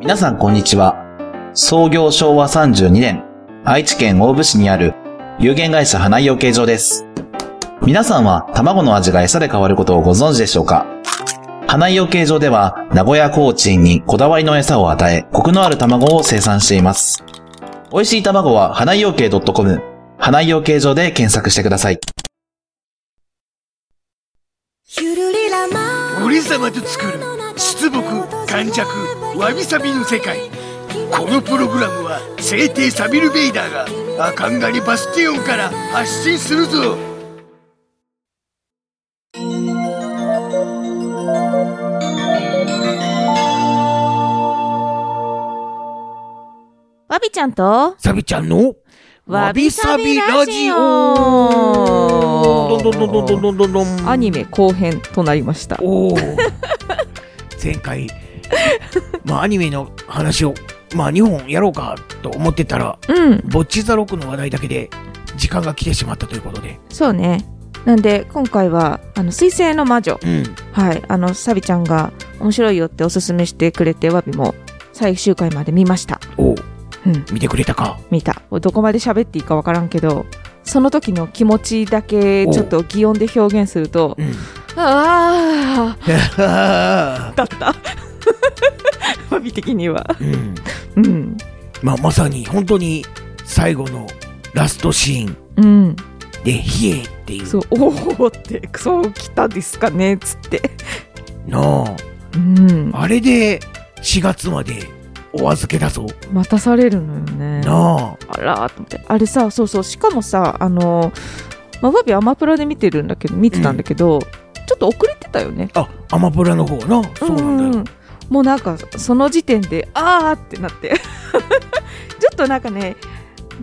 皆さんこんにちは。創業昭和32年、愛知県大府市にある有限会社花井養鶏場です。皆さんは卵の味が餌で変わることをご存知でしょうか？花井養鶏場では名古屋コーチンにこだわりの餌を与え、コクのある卵を生産しています。美味しい卵は花井養鶏 .com、花井養鶏場で検索してください。俺様と作る出木、感弱、わびさびの世界。このプログラムは聖帝サビルベイダーがアカンガリバスティオンから発信するぞ。わびちゃんとさびちゃんのわびさびラジオ。アニメ後編となりました。お前回アニメの話を、2本やろうかと思ってたら、ボッチザロックの話題だけで時間が来てしまったということで。そうね。なんで今回は水星の魔女、はい、サビちゃんが面白いよっておすすめしてくれて、ワビも最終回まで見ました。おう、見てくれたか？見た。どこまで喋っていいか分からんけど、その時の気持ちだけちょっと擬音で表現すると、ああだったわび的には、うんまさに本当に最後のラストシーン、でヒエっていう、そう、おおってクソ来たですかねっつってなあ、あれで4月までお預けだぞ。待たされるのよね。なあ、あらと思って。あれさ、そうそう、しかもさ、わびアマプラで見てたんだけど、ちょっと遅れてたよね。あ、アマプラの方な。そうなんだよ。もうなんかその時点であーってなってちょっとなんかね、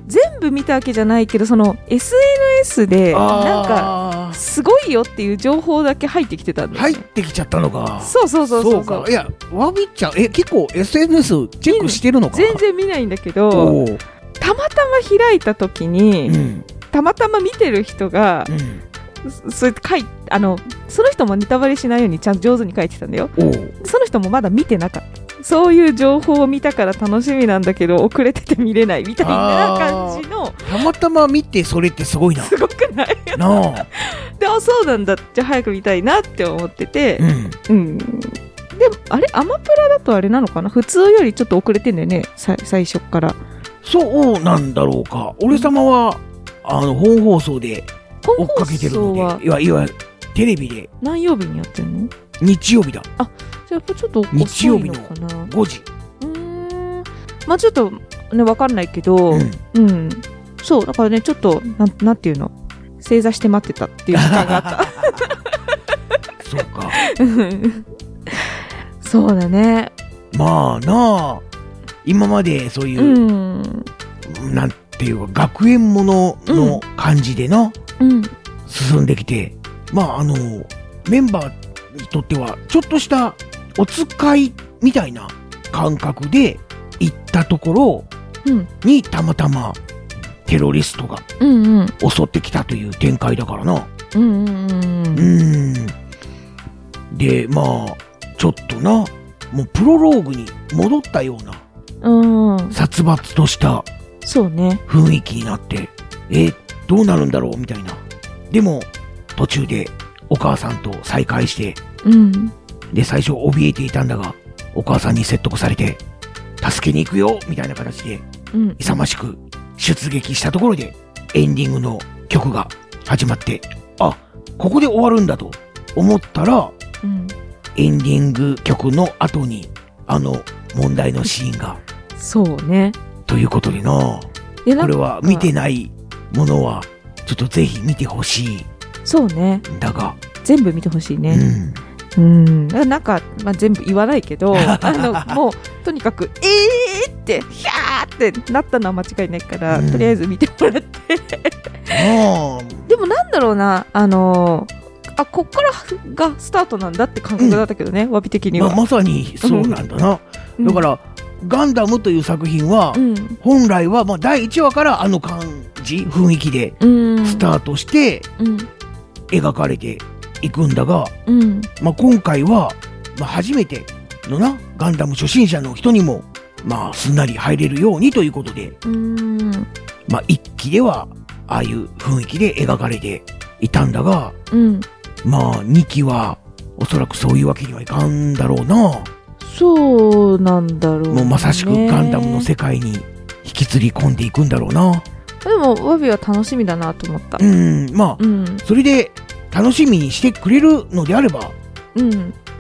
全部見たわけじゃないけど、その SNS でなんかすごいよっていう情報だけ入ってきてたんだよね。入ってきちゃったのか。そうか。いや、わびちゃん結構 SNS チェックしてるのか。全然見ないんだけど、たまたま開いた時に、たまたま見てる人が、そう書いて、その人もネタバレしないようにちゃんと上手に書いてたんだよ。その人もまだ見てなかった。そういう情報を見たから楽しみなんだけど、遅れてて見れないみたいな感じの。たまたま見て、それってすごいな。すごくないなあで、あ、そうなんだ、じゃあ早く見たいなって思ってて、でもあれアマプラだとあれなのかな、普通よりちょっと遅れてんだよね、最初から。そうなんだろうか。俺様は本放送で追っかけてるので、いわゆるテレビで。何曜日にやってんの？日曜日だ。あ、じゃあやっぱちょっと遅いのかな。日曜日の5時。ちょっとね、わかんないけど、そうだからね、ちょっとなんていうの、正座して待ってたっていう時間があった。そうか。そうだね。まあなあ、今までそういう、なんていうか、学園ものの感じでな。進んできて、メンバーにとってはちょっとしたお使いみたいな感覚で行ったところに、たまたまテロリストが襲ってきたという展開だからな。で、ちょっとな、もうプロローグに戻ったような、殺伐とした雰囲気になって、どうなるんだろうみたいな。でも途中でお母さんと再会して、で最初怯えていたんだが、お母さんに説得されて助けに行くよみたいな形で、勇ましく出撃したところでエンディングの曲が始まって、あ、ここで終わるんだと思ったら、エンディング曲の後に問題のシーンが。そうね。ということでな、これは見てないものはちょっとぜひ見てほしい。そうね。だが全部見てほしいね。なんか、全部言わないけどもうとにかくってひゃーってなったのは間違いないから、とりあえず見てもらってでもなんだろうな、こっからがスタートなんだって感覚だったけどね、わび的には。まさにそうなんだな。だからガンダムという作品は、本来は第1話から感じ雰囲気でスタートして描かれていくんだが、今回は初めてのなガンダム初心者の人にもまあすんなり入れるようにということで、まあ一期ではああいう雰囲気で描かれていたんだが、まあ2期はおそらくそういうわけにはいかんだろうな。そうなんだろうね。もうまさしくガンダムの世界に引きずり込んでいくんだろうな。でもワビは楽しみだなと思った。まあ、それで楽しみにしてくれるのであれば、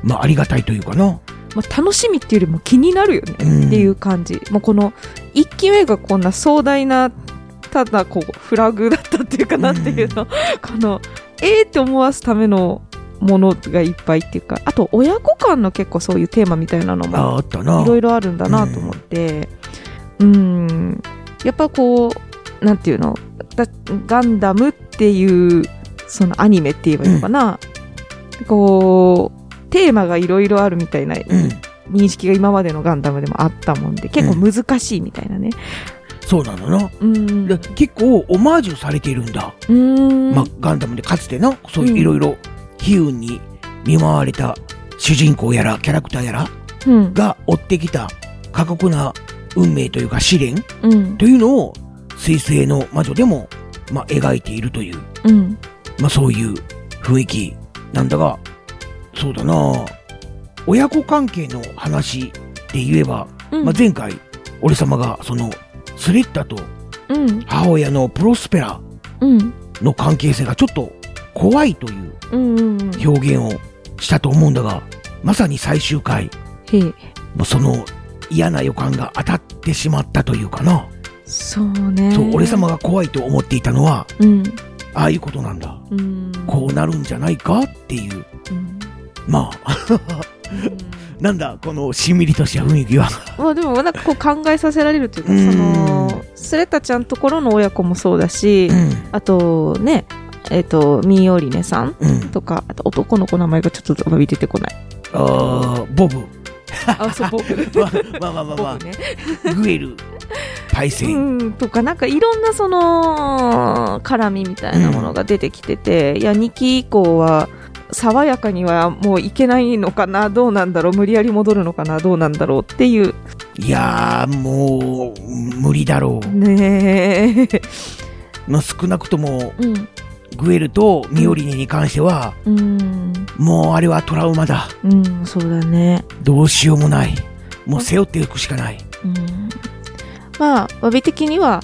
まあありがたいというかな。まあ、楽しみっていうよりも気になるよねっていう感じ。もうこの一期目がこんな壮大なただこうフラグだったっていうかなんていうの、このって思わすためのものがいっぱいっていうか、あと親子間の結構そういうテーマみたいなのもいろいろあるんだなと思って、やっぱこうなんていうのガンダムっていうそのアニメって言えばいいのかな、こうテーマがいろいろあるみたいな認識が今までのガンダムでもあったもんで、結構難しいみたいなね。そうなのな、結構オマージュされているんだ。まあ、ガンダムでかつてなそういういろいろ悲運に見舞われた主人公やらキャラクターやらが追ってきた過酷な運命というか試練というのを水星の魔女でもまあ描いているという、まあそういう雰囲気なんだが、そうだな、親子関係の話で言えば、まあ、前回俺様がそのスレッタと母親のプロスペラの関係性がちょっと怖いという表現をしたと思うんだが、まさに最終回その嫌な予感が当たってしまったというかな。そうね。そう、俺様が怖いと思っていたのは、ああいうことなんだ、こうなるんじゃないかっていう、まあなんだこのしんみりとした雰囲気はまあでもなんかこう考えさせられるというか、そのスレッタちゃんところの親子もそうだし、あとねミーオリネさんとか、あと男の子の名前がちょっと出てこない。ボブ。あ、そうボブ。まあまあまあまあ。ね、グエル、パイセン、とかなんかいろんなその絡みみたいなものが出てきてて、いや2期以降は爽やかにはもういけないのかな、どうなんだろう、無理やり戻るのかな、どうなんだろうっていう。いやーもう無理だろう。ねえ。まあ少なくとも。グエルとミオリネに関しては、もうあれはトラウマだ。そうだね。どうしようもない。もう背負っていくしかない。まあわび的には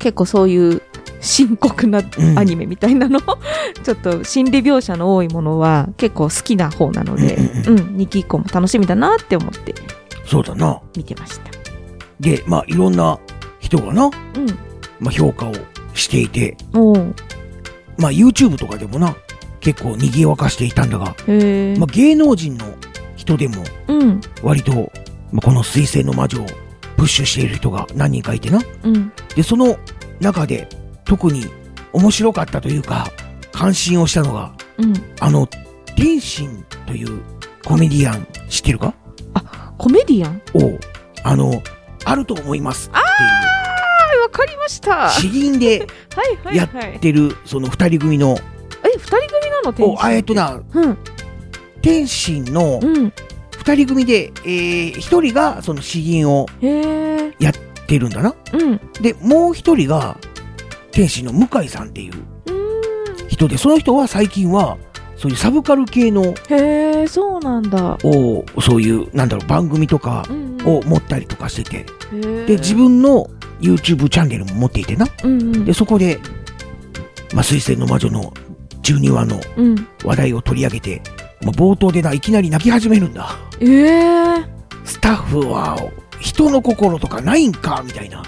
結構そういう深刻なアニメみたいなの、ちょっと心理描写の多いものは結構好きな方なので、2期以降も楽しみだなって思って。そうだな。見てました。で、まあいろんな人がな、まあ評価をしていて。まあ、YouTube とかでもな結構にぎわかしていたんだが、まあ、芸能人の人でも割と、まあ、この水星の魔女をプッシュしている人が何人かいてな、でその中で特に面白かったというか関心をしたのが、天心というコメディアン知ってるか？あ、コメディアン？おう、あると思いますっていう、わかりました。詩吟でやってるその2人組の2人組なの？天心って天心の2人組で、1人がその詩吟をやってるんだな、でもう1人が天心の向井さんっていう人で、その人は最近はそういうサブカル系のそうなんだをそういうなんだろう番組とかを持ったりとかしてて、で自分のYouTube チャンネルも持っていてな、でそこで、まあ、水星の魔女の12話の話題を取り上げて、まあ、冒頭でないきなり泣き始めるんだ。スタッフは人の心とかないんかみたいな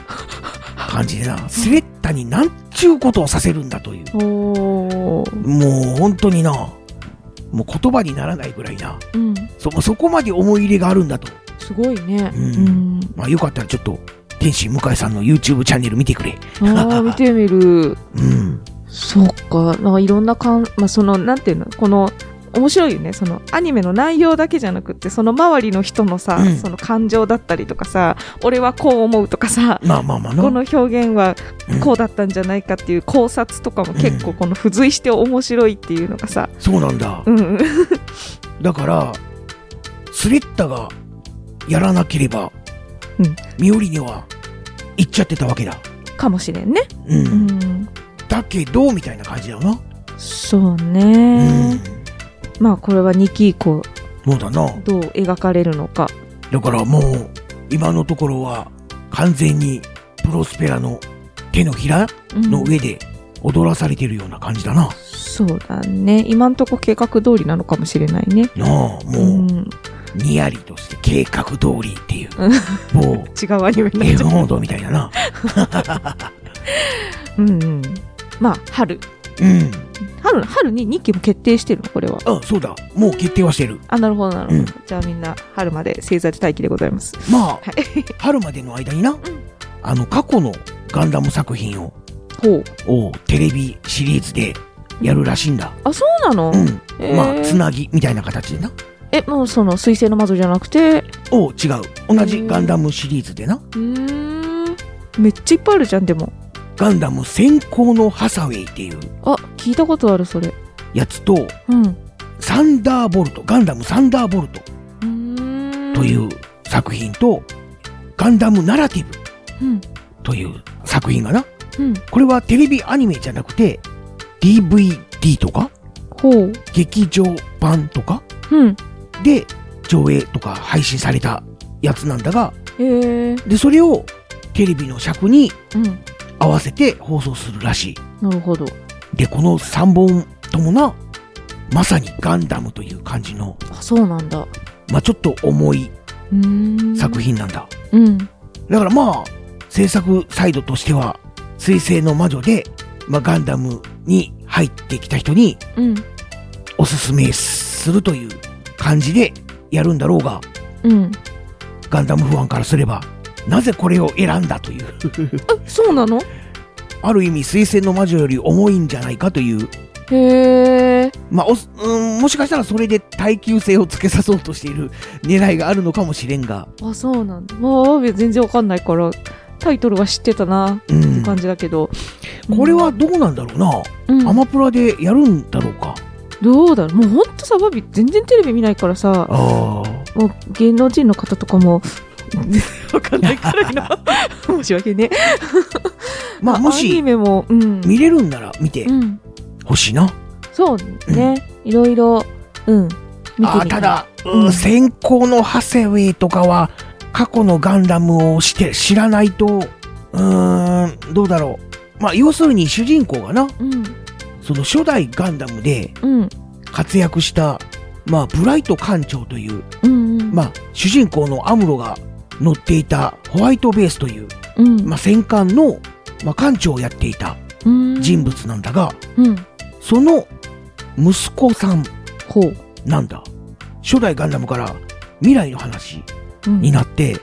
感じでなスレッタになんちゅうことをさせるんだという、もう本当になもう言葉にならないぐらいな、そこまで思い入れがあるんだと。すごいね。まあ、よかったらちょっと天心向井さんの YouTube チャンネル見てくれ。見てみる。そっか、なんかいろんなまあ、そのなんていうのこの面白いよね。そのアニメの内容だけじゃなくてその周りの人のさ、その感情だったりとかさ、俺はこう思うとかさ、この表現はこうだったんじゃないかっていう考察とかも結構この付随して面白いっていうのがさ。そうなんだ。だからスレッタがやらなければ、うん、ミオリネは行っちゃってたわけだかもしれんね、うんうん、だけどみたいな感じだよな。そうね、うん、まあこれは2期以降どう描かれるのか。だからもう今のところは完全にプロスペラの手のひらの上で踊らされてるような感じだな、うん、そうだね。今のところ計画通りなのかもしれないね。なあ、もう、うん、にやりとして計画通りっていう、うん、もう違うアニメになっちゃうエロモードみたいだなうん、うん、まあ春、うん、春に2期も決定してるのこれは。あ、そうだ、もう決定はしてる。あ、なるほどなるほど、うん、じゃあみんな春まで星座で待機でございます。まあ、はい、春までの間にな、うん、過去のガンダム作品をテレビシリーズでやるらしいんだ。あ、そうなの、うん、まあつなぎみたいな形でな。もうその水星の魔女じゃなくて違う、同じガンダムシリーズでな。めっちゃいっぱいあるじゃん。でもガンダム閃光のハサウェイっていう、あ、聞いたことあるそれやつと、うん、サンダーボルト、ガンダムサンダーボルトという作品とガンダムナラティブ、うん、という作品がな、うん、これはテレビアニメじゃなくて DVD とか劇場版とか、うん、で上映とか配信されたやつなんだが、でそれをテレビの尺に、うん、合わせて放送するらしい。なるほど。でこの3本ともな、まさにガンダムという感じの。あ、そうなんだ。まあちょっと重い作品なんだ。うん。だからまあ制作サイドとしては水星の魔女で、まあ、ガンダムに入ってきた人におすすめするという感じでやるんだろうが、うん、ガンダムファンからすればなぜこれを選んだというあ、そうなの。ある意味水星の魔女より重いんじゃないかという。へー、まあもしかしたらそれで耐久性をつけさそうとしている狙いがあるのかもしれんが。あ、そうなんだ。まあ全然わかんないからタイトルは知ってたなって感じだけど、うん、これはどうなんだろうな、うん、アマプラでやるんだろうか。どうだろう。もうほんとさ、バビ全然テレビ見ないからさ、あ、もう芸能人の方とかもわかんないからな申し訳ねまあもしアニメも、うん、見れるんなら見てほしいな、うん、そうね、うん、いろいろ、うん、見てみたい。あ、ただ、うん、閃光のハセウェイとかは過去のガンダムをして知らないと、どうだろう。まあ要するに主人公がな、うん、その初代ガンダムで活躍した、まあ、ブライト艦長という、うんうん、まあ主人公のアムロが乗っていたホワイトベースという、うん、まあ、戦艦の、まあ、艦長をやっていた人物なんだが、うん、その息子さんなんだ。初代ガンダムから未来の話になって、うん、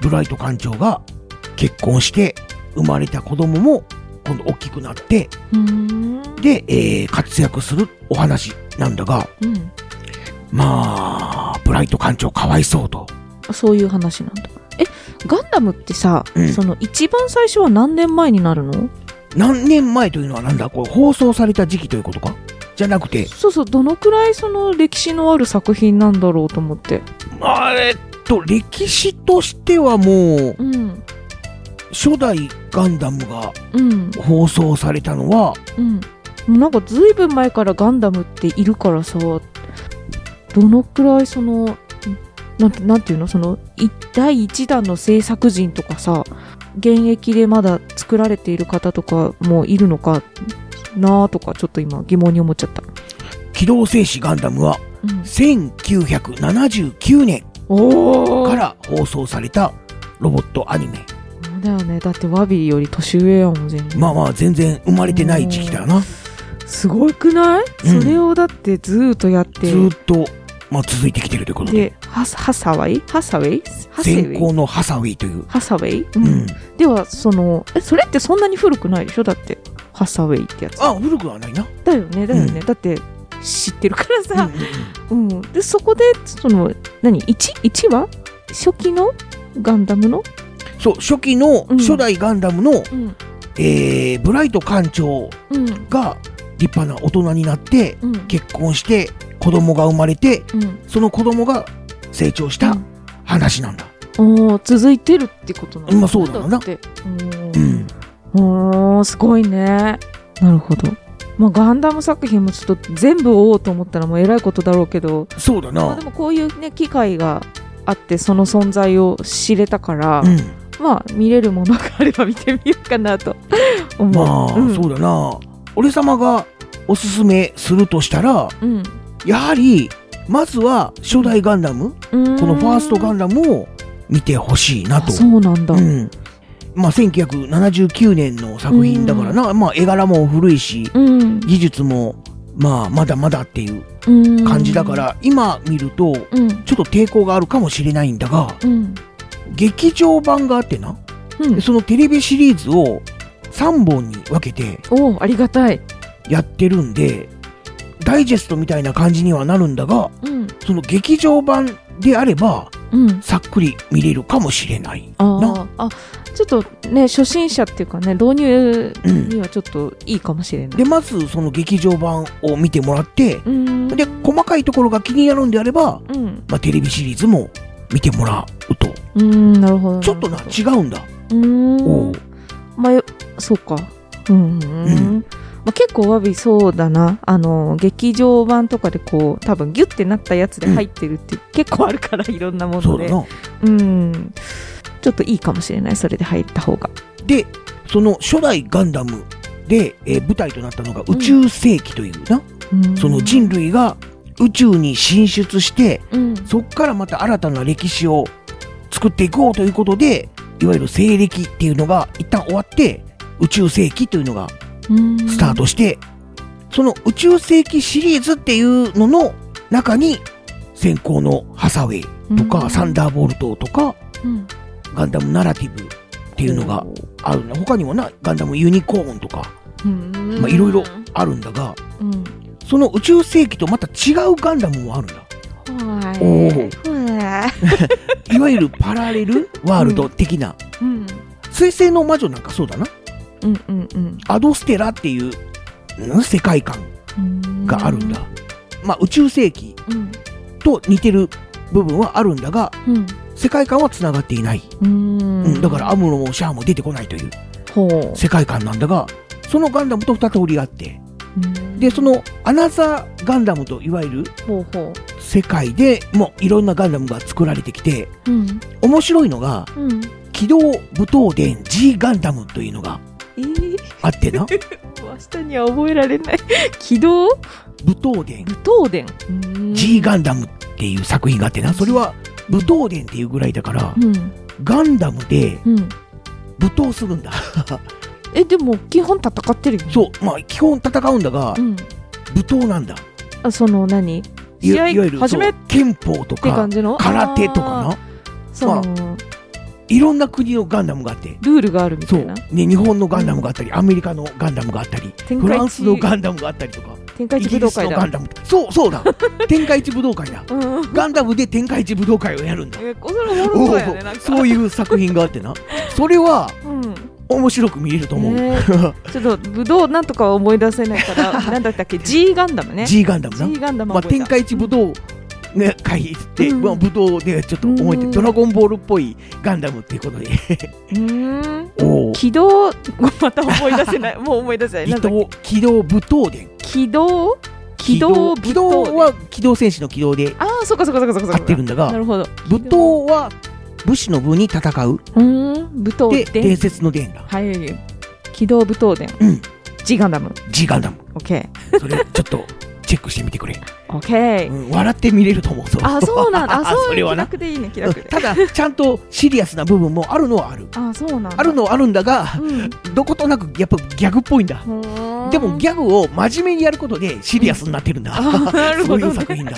ブライト艦長が結婚して生まれた子供も今度大きくなって、うん、で、活躍するお話なんだが、うん、まあブライト艦長かわいそうと。そういう話なんだ。ガンダムってさ、うん、その一番最初は何年前になるの？何年前というのはなんだ？これ放送された時期ということか？じゃなくて、そうそう、どのくらいその歴史のある作品なんだろうと思って。まあ歴史としてはもう、うん、初代ガンダムが放送されたのは、うんうん、なんかずいぶん前からガンダムっているからさ、どのくらいそのなんていうの、その第1弾の制作人とかさ、現役でまだ作られている方とかもいるのかなとか、ちょっと今疑問に思っちゃった。機動戦士ガンダムは1979年から放送されたロボットアニメだよね。だってワビーより年上やもん全然。まあまあ全然生まれてない時期だな。すごくない？うん、それをだってずっとやってずっとまあ、続いてきてるということで、ハサウェイ閃光のハサウェイというハサウェイ、うんうん、ではそのそれってそんなに古くないでしょ。だってハサウェイってやつ、あ、古くはないな。だよね、うん、だって知ってるからさ、うんうんうん、でそこでその何 1は初期のガンダムの、そう、初期の初代ガンダムの、うん、ブライト艦長が立派な大人になって、うん、結婚して子供が生まれて、うん、その子供が成長した話なんだ、うん、お続いてるってことなんだ、まあ、そうだな、うん、すごいね。なるほど、まあ、ガンダム作品もちょっと全部追おうと思ったらもうえらいことだろうけど、そうだな、まあ、でもこういう、ね、機会があってその存在を知れたから、うん、まあ見れるものがあれば見てみようかなと思う。まあ、うん、そうだな。俺様がおすすめするとしたら、うん、やはりまずは初代ガンダム、うん、このファーストガンダムを見てほしいなと。そうなんだ、うん、まあ、1979年の作品だからな、まあ、絵柄も古いし、うん、技術も、まあ、まだまだっていう感じだから、うん、今見るとちょっと抵抗があるかもしれないんだが、うん、劇場版があってな、うん、そのテレビシリーズを3本に分けてありがたいやってるんで、ダイジェストみたいな感じにはなるんだが、うん、その劇場版であれば、うん、さっくり見れるかもしれないな。あ、ちょっとね初心者っていうかね、導入にはちょっといいかもしれない、うん、でまずその劇場版を見てもらって、うん、で細かいところが気になるんであれば、うん、まあ、テレビシリーズも見てもらうと、うん、なるほど、ちょっとな違うんだ、うーん、まあ、そうか、うん、うん、まあ、結構わびそうだな、劇場版とかでこう多分ギュッてなったやつで入ってるって結構あるから、うん、いろんなもので、そうだな、うん、ちょっといいかもしれない、それで入った方が。でその初代ガンダムで、舞台となったのが宇宙世紀というな、うん、その人類が宇宙に進出して、うん、そこからまた新たな歴史を作っていこうということで、いわゆる西暦っていうのが一旦終わって宇宙世紀というのがスタートして、その宇宙世紀シリーズっていうのの中に先行のハサウェイとかサンダーボルトとか、うん、ガンダムナラティブっていうのがあるんだ。他にもなガンダムユニコーンとかいろいろあるんだが、うん、その宇宙世紀とまた違うガンダムもあるんだ。いわゆるパラレルワールド的な、うんうん、水星の魔女なんかそうだな、うんうんうん、アドステラっていう世界観があるんだ。まあ、宇宙世紀と似てる部分はあるんだが、うん、世界観はつながっていない。うん、だからアムロもシャアも出てこないという世界観なんだが、そのガンダムと2通りあって、でそのアナザーガンダムといわゆる世界でもういろんなガンダムが作られてきて、うん、面白いのが、うん、機動武闘伝 G ガンダムというのがあってな明日には覚えられない機動武闘伝、武闘伝 G ガンダムっていう作品があってな、それは武闘伝っていうぐらいだから、うん、ガンダムで武闘するんだでも基本戦ってるよね。そう、まあ基本戦うんだが、うん、武闘なんだ。あ、その何試合始め憲法とか空手とかな、その、まあ、いろんな国のガンダムがあってルールがあるみたいな、そう、ね、日本のガンダムがあったり、うん、アメリカのガンダムがあったり、フランスのガンダムがあったりとか、天下一武道会だ。そうそうだ天下一武道会だ、うん、ガンダムで天下一武道会をやるんだ。そういう作品があってなそれは、うん、面白く見れると思う、ちょっと武道なんとかは思い出せないからなんだったっけ G ガンダムね、 G ガンダムな、 G ガンダム、まあ、天下一武道会って、うん、まあ、武道でちょっと思えて、うん、ドラゴンボールっぽいガンダムっていうことで軌道また思い出せないもう思い出せないなんだっけ、軌道武闘伝、軌道は機動戦士の軌道で合ってるんだが、なるほど、武闘は武士の部に戦う、武闘伝で伝説の伝だ、はい、機動武闘伝、うん、G ガンダム、 G ガンダム、オッケー、それちょっとチェックしてみてくれオッケー、うん、笑って見れると思う。あ、そうなんだ、あそう気楽でいいね、気楽で、うん、ただちゃんとシリアスな部分もあるのはあるあ、そうなんだ、あるのはあるんだが、うん、どことなくやっぱギャグっぽいんだ。でもギャグを真面目にやることでシリアスになってるんだ、うん、なるほどね、そういう作品だ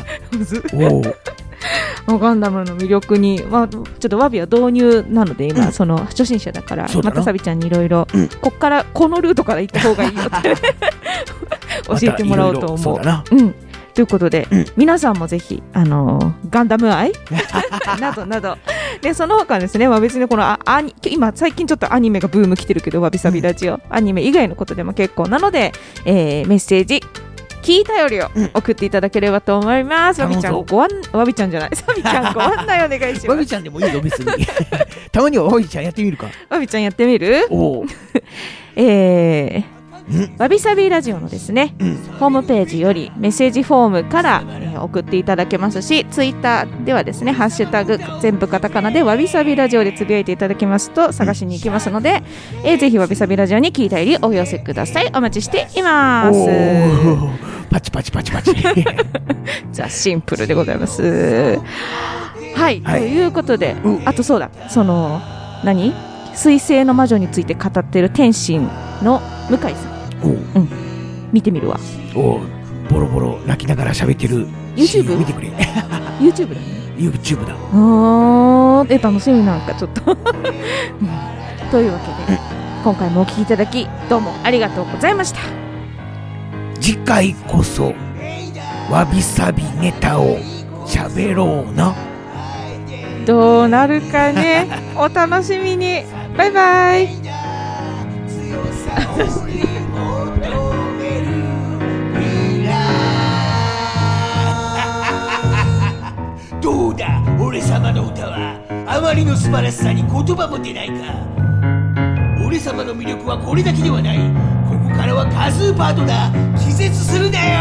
おガンダムの魅力に、まあ、ちょっとワビは導入なので今、うん、その初心者だから、またサビちゃんにいろいろこっからこのルートから行った方がいいよって教えてもらおうと思う。そうだな、うん、ということで、うん、皆さんもぜひ、ガンダム愛などなどで、その他ですね、まあ、別にこの今最近ちょっとアニメがブーム来てるけど、わびさびラジオ、うん、アニメ以外のことでも結構なので、メッセージ聞いたよりを送っていただければと思います、うん、サビちゃんご案内お願いします。わびちゃんでもいいよ別にたまにはわびちゃんやってみるか。わびちゃんやってみる。おわびさびラジオのですね、うん、ホームページよりメッセージフォームから、送っていただけますし、ツイッターではですねハッシュタグ全部カタカナでわびさびラジオでつぶやいていただきますと探しに行きますので、ぜひわびさびラジオに聞いたよりお寄せください。お待ちしています。パチパチパチパチザシンプルでございます。はい、はい、ということで、うん、あとそうだ、その何水星の魔女について語ってる天心の向井さん、おう、うん、見てみるわ。おう、ボロボロ泣きながら喋ってる YouTube 見てくれYouTube だね。 YouTube だ。おー、楽しみなんかちょっと、うん、というわけで今回もお聞きいただきどうもありがとうございました。次回こそわびさびネタを喋ろうな。どうなるかねお楽しみに。バイバイどうだ俺様の歌はあまりの素晴らしさに言葉も出ないか。俺様の魅力はこれだけではない。ここからはカズーパートナー気絶するなよ。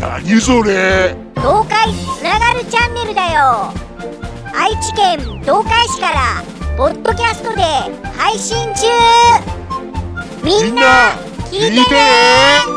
何それ。東海つながるチャンネルだよ。愛知県東海市からポッドキャストで配信中。みんな聞いてね。